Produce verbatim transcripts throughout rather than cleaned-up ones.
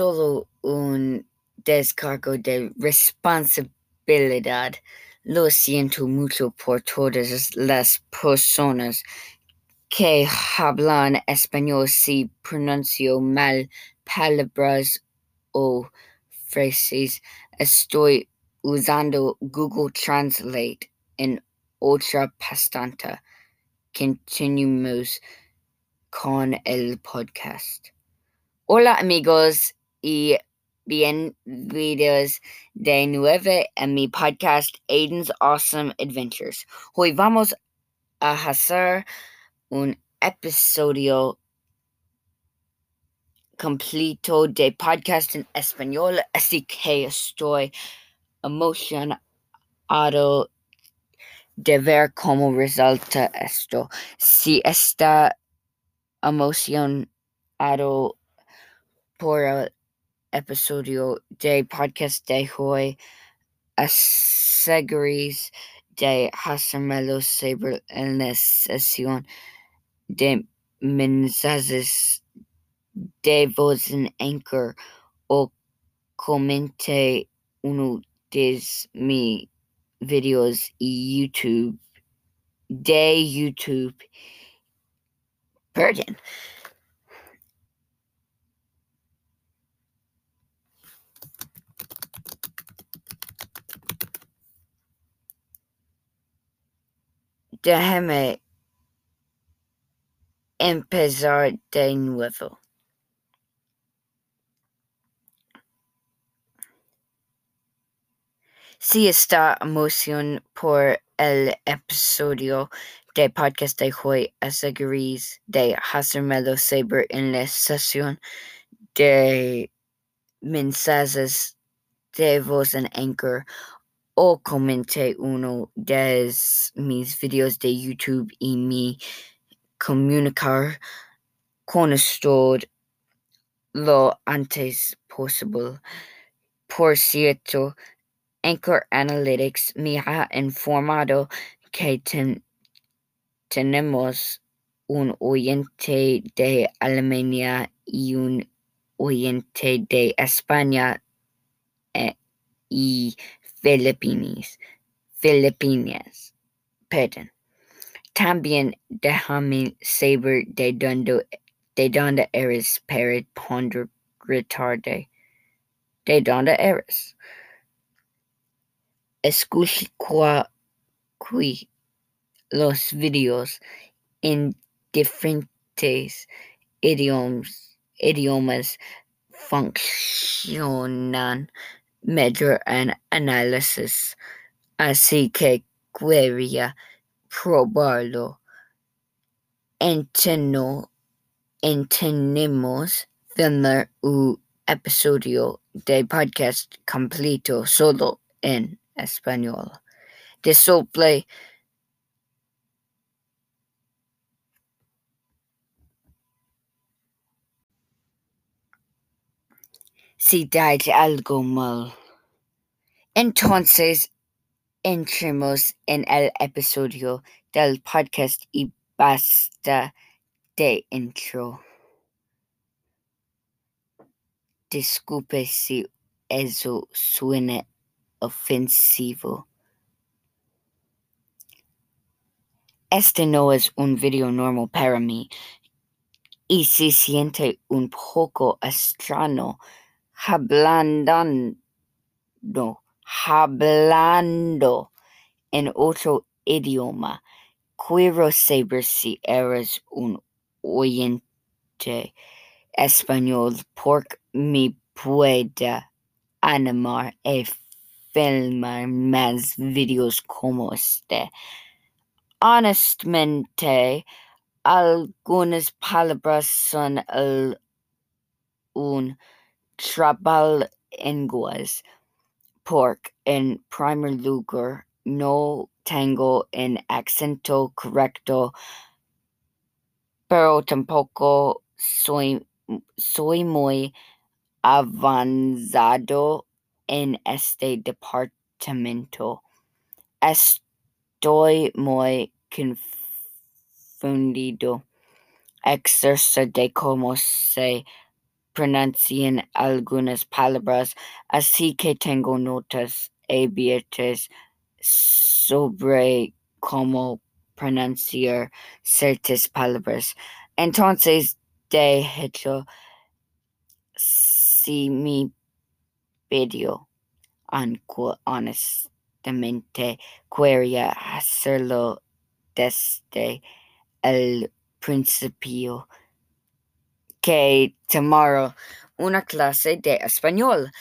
solo un descargo de responsabilidad. Lo siento mucho por todas las personas que hablan español si pronuncio mal palabras o frases. Estoy usando Google Translate en otra pastanta. Continuemos con el podcast. Hola amigos y bienvenidos de nuevo a mi podcast Aiden's Awesome Adventures. Hoy vamos a hacer un episodio completo de podcast en español, así que estoy emocionado de ver cómo resulta esto. Si está emocionado por el episodio de podcast de hoy, aseguréis de hacérmelo saber en la sesión de mensajes de voz en Anchor o comenté uno de mis videos y YouTube de YouTube. Perdón. Déjame empezar de nuevo. Si está emoción por el episodio de podcast de hoy, aseguréis de hacérmelo saber en la sesión de mensajes de voz en Anchor o comenté uno de mis videos de YouTube y me comunicar con usted lo antes posible. Por cierto, Anchor Analytics me ha informado que ten, tenemos un oyente de Alemania y un oyente de España eh, y Filipinas, Filipinas, perdón. También déjame saber de dónde, de dónde eres para poder retardar. De dónde eres. Escucha los videos en diferentes idiomas, idiomas funcionan measure and análisis, así que quería probarlo. Enteno, entendemos filmar un episodio de podcast completo solo en español. De sople si dais algo mal. Entonces, entremos en el episodio del podcast y basta de intro. Disculpe si eso suena ofensivo. Este no es un video normal para mí y se siente un poco extraño hablando, hablando en otro idioma. Quiero saber si eres un oyente español porque me puede animar a filmar más videos como este. Honestamente, algunas palabras son el, un trabalenguas, porque en primer lugar no tengo un acento correcto, pero tampoco soy, soy muy avanzado en este departamento. Estoy muy confundido. Exerce de cómo se pronuncian algunas palabras, así que tengo notas abiertas sobre cómo pronunciar ciertas palabras. Entonces, de hecho, si mi video, aunque honestamente quería hacerlo desde el principio, que tomara una clase de español.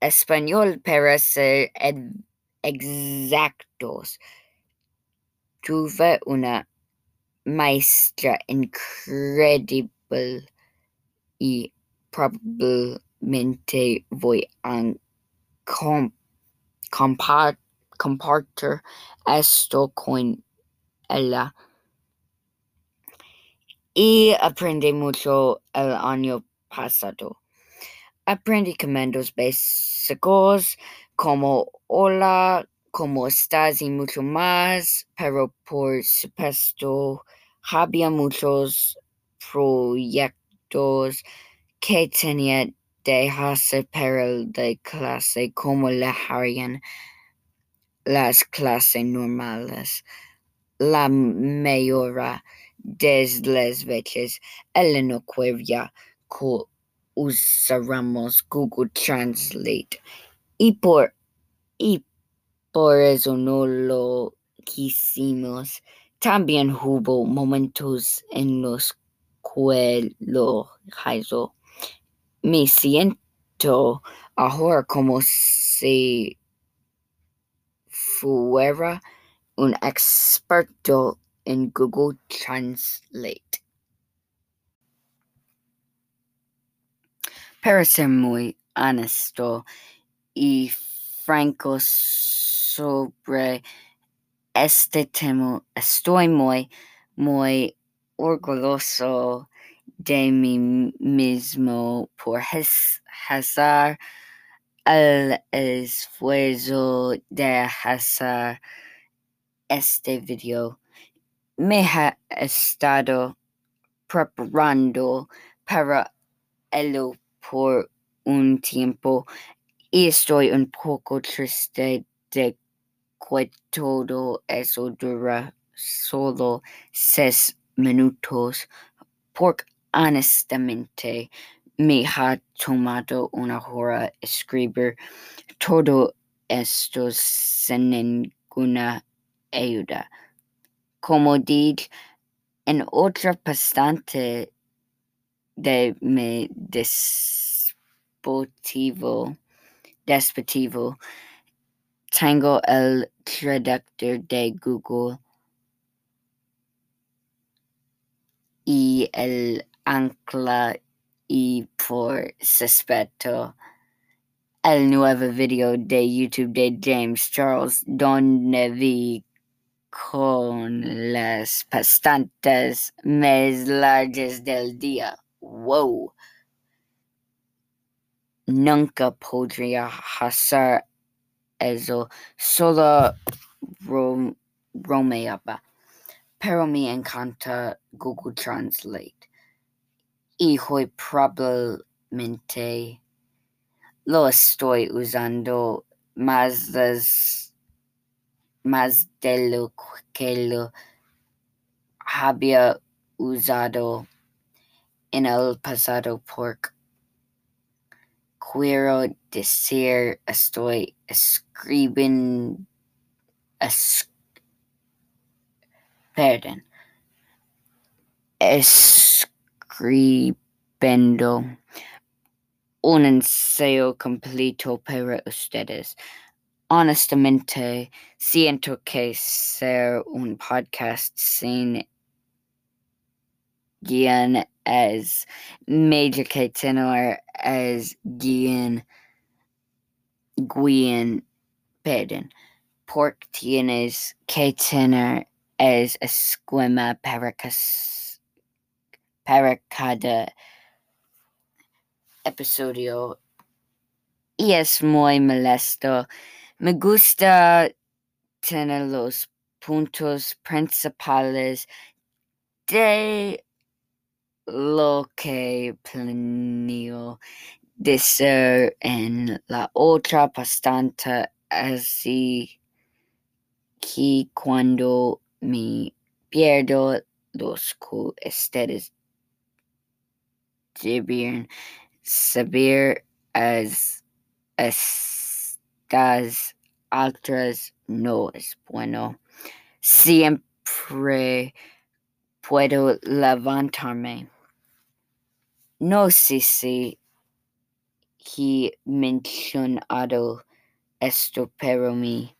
Español para ser ed- exactos. Tuve una maestra increíble y probablemente voy a comp- compart- compartir esto con ella. Y aprendí mucho el año pasado. Aprendí comandos básicos como hola, cómo estás y mucho más, pero por supuesto había muchos proyectos que tenía de hacer para la clase, como la harían las clases normales. La mayoría de las veces él no quería que usáramos Google Translate y por, y por eso no lo quisimos. También hubo momentos en los que lo hizo. Me siento ahora como si fuera un experto in Google Translate. Para ser muy honesto y franco sobre este tema, estoy muy, muy orgulloso de mí mismo por hacer el esfuerzo de hacer este video. Me ha estado preparando para ello por un tiempo y estoy un poco triste de que todo eso dura solo seis minutos, porque honestamente me ha tomado una hora escribir todo esto sin ninguna ayuda. Como dije en otra bastante de mi despectivo, despectivo, tengo el traductor de Google y el ancla y por supuesto el nuevo video de YouTube de James Charles donde vi con las bastantes más largas del día. ¡Wow! Nunca podría hacer eso. Solo rom- bromeaba. Pero me encanta Google Translate. Y hoy probablemente lo estoy usando más de... más de lo que lo había usado en el pasado, porque quiero decir estoy escribiendo es, perdón escribiendo un ensayo completo para ustedes. Honestamente, siento que ser un podcast sin guión es mejor que tener es guión, guión, perdón, porque tienes que tener es esquema para, cas, para cada episodio y es muy molesto. Me gusta tener los puntos principales de lo que planeo decir en la otra pantalla, así que cuando me pierdo los que ustedes debieron saber es estas otras no es bueno. Siempre puedo levantarme. No sé si he mencionado esto, pero me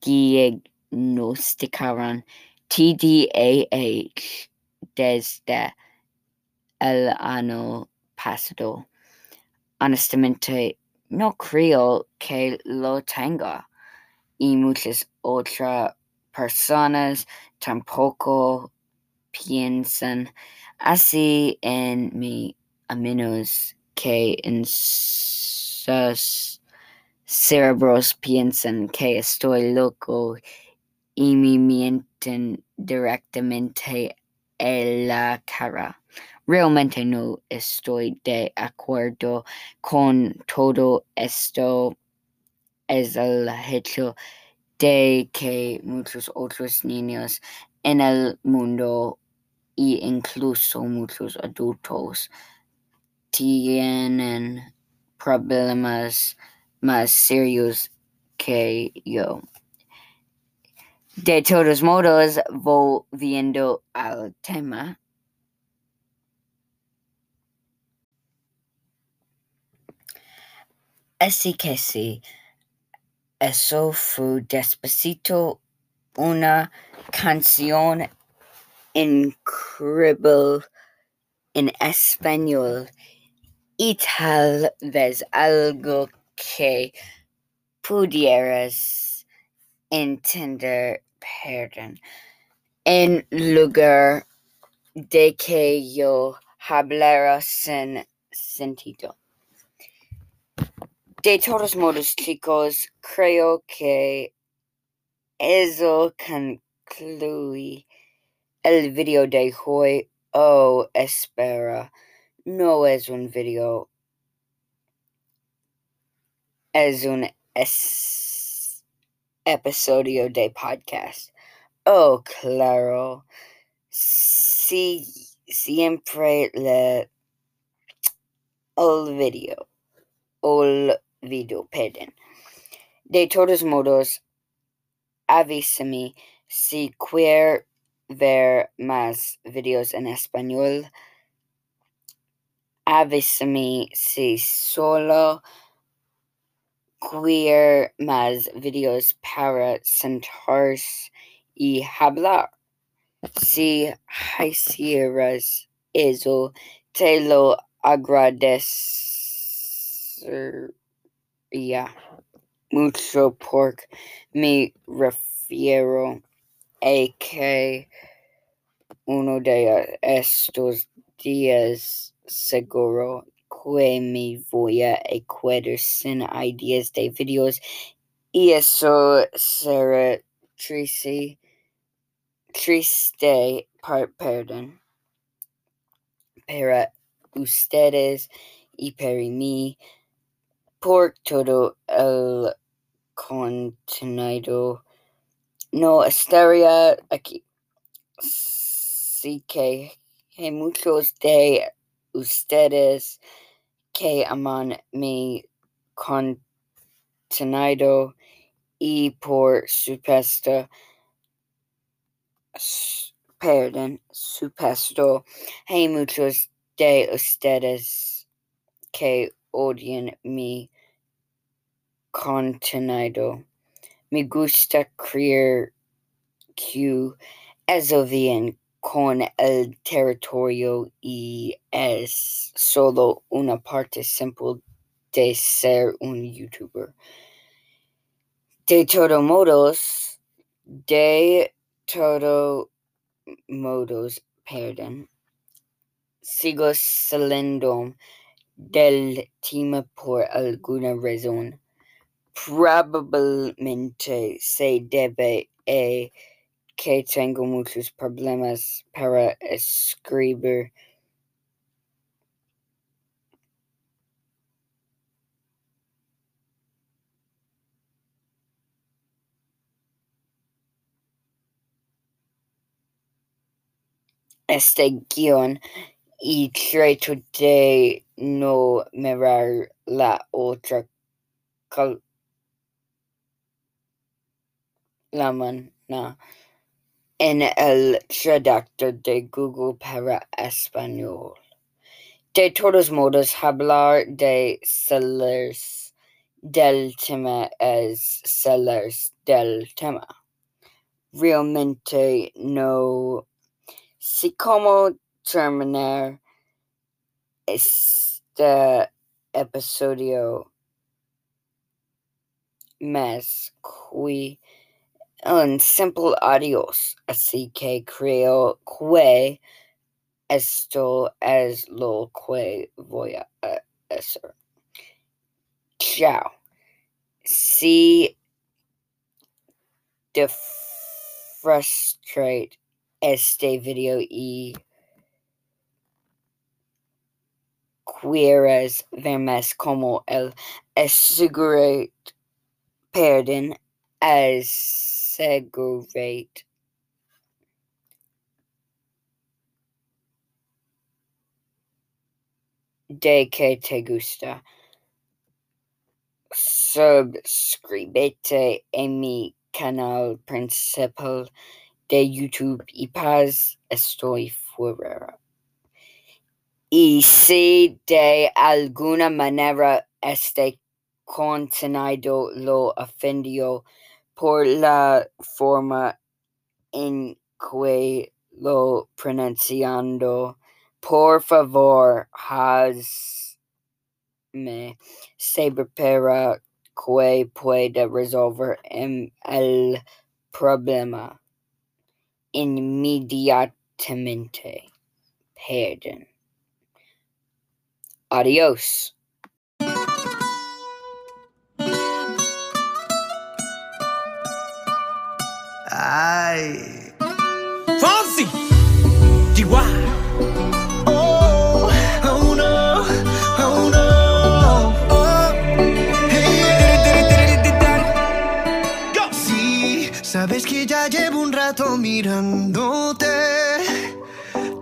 diagnosticaron T D A H desde el año pasado. Honestamente, no creo que lo tenga, y muchas otras personas tampoco piensan así en mí, a menos que en sus cerebros piensan que estoy loco y me mienten directamente en la cara. Realmente no estoy de acuerdo con todo esto. Es el hecho de que muchos otros niños en el mundo y incluso muchos adultos tienen problemas más serios que yo. De todos modos, volviendo al tema, así que sí, eso fue Despacito, una canción increíble en español y tal vez algo que pudieras entender, perdón, en lugar de que yo hablara sin sentido. De todos modos, chicos, creo que eso concluye el video de hoy. Oh, espera, no es un video, es un es- episodio de podcast. Oh, claro, sí, siempre le olvido, olvido, perdón. De todos modos, avísame si quieres ver más videos en español. Avísame si solo quieres más videos para sentarse y hablar. Si hicieras eso, te lo agradecería mucho, porque me refiero a que uno de estos días seguro que me voy a quedar sin ideas de videos, y eso será triste, triste par, perdón, para ustedes y para mí, por todo el contenido no estaría aquí. Sí que hay muchos de ustedes que aman mi contenido y por supuesto, perdón, supuesto, hay muchos de ustedes que odian mi contenido. Me gusta creer que eso viene con el territorio y es solo una parte simple de ser un YouTuber. De todos modos, de todos modos, perdón, sigo saliendo del tema por alguna razón. Probablemente se debe a que tengo muchos problemas para escribir. Este guión y trato de no mirar la otra col- la mano en el traductor de Google para español. De todos modos, hablar de celos del tema es celos del tema. Realmente no sé cómo terminar este episodio más que un simple adiós, así que creo que esto es lo que voy a hacer. Chao. Si te frustra este video y quieres ver más como el asegurate, perdón, asegurate de que te gusta, suscríbete en mi canal principal de YouTube y paz estoy fuera. Y si de alguna manera este contenido lo ofendió por la forma en que lo pronunciando, por favor, hazme saber para que pueda resolver el problema inmediatamente. Perdón. Adios. Ay. Fonzie. G Y. Oh, oh no, oh no. Oh. Hey. Go. Sí, sabes que ya llevo un rato mirándote.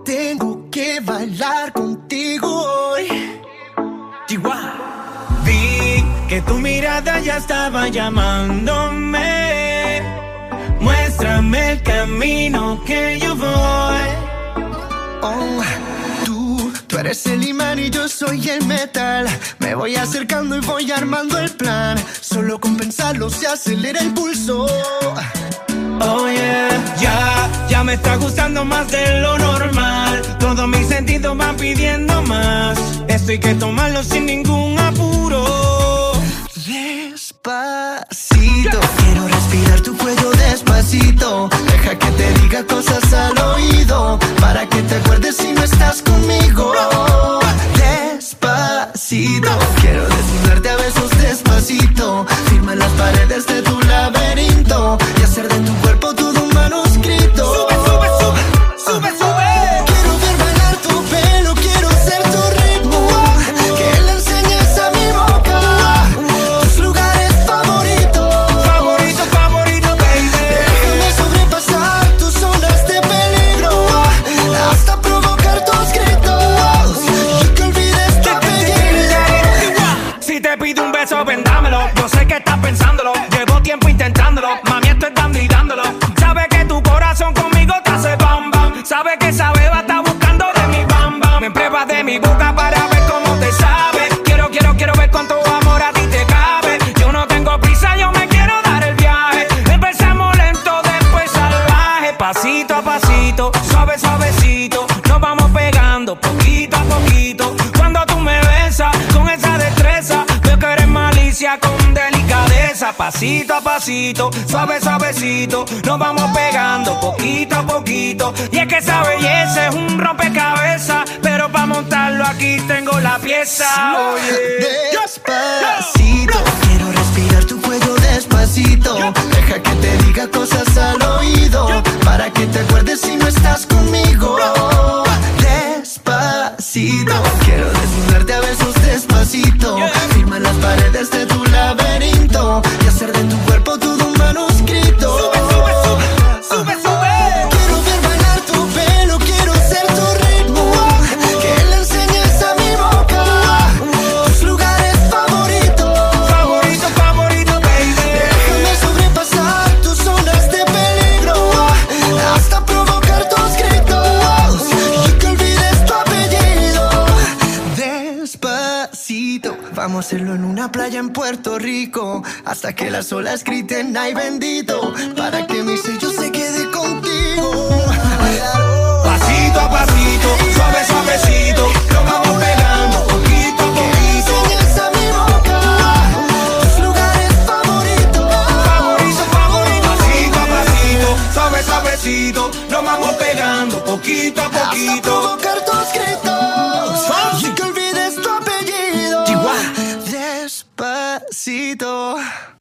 Tengo que bailar contigo hoy. G Y. Vi que tu mirada ya estaba llamándome. Muéstrame el camino que yo voy. Oh, tú, tú eres el imán y yo soy el metal. Me voy acercando y voy armando el plan. Solo con pensarlo se acelera el pulso. Oh yeah, ya, ya me está gustando más de lo normal. Todos mis sentidos van pidiendo más. Esto hay que tomarlo sin ningún apuro. Despacito, quiero respirar tu cuello despacito. Deja que te diga cosas al oído para que te acuerdes si no estás conmigo. Despacito, quiero desnudarte a besos despacito. Firma las paredes de tu laberinto y hacer de tu cuerpo todo un manuscrito. Sube, sube, sube, sube, sube. Pasito a pasito, suave suavecito, nos vamos pegando poquito a poquito. Y es que esa belleza es un rompecabezas, pero para montarlo aquí tengo la pieza. Oye, despacito, quiero respirar tu cuello despacito. Deja que te diga cosas al oído. para que te acuerdes si no estás conmigo. Despacito, quiero desnudarte a besos despacito, firmar las paredes de tu laberinto y hacer de tu cuerpo todo un manuscrito. Sube, sube, sube, sube, sube. Vamos a hacerlo en una playa en Puerto Rico, hasta que las olas griten ay bendito, para que mi sello se quede contigo. Pasito a pasito, suave suavecito, lo vamos pegando poquito a poquito. Que enseñes a mi boca tus lugares favoritos. Favorito, favorito. Pasito a pasito, suave suavecito, lo vamos pegando poquito a poquito. Hasta provocar tus gritos y que olvides tu apellido. Despacito.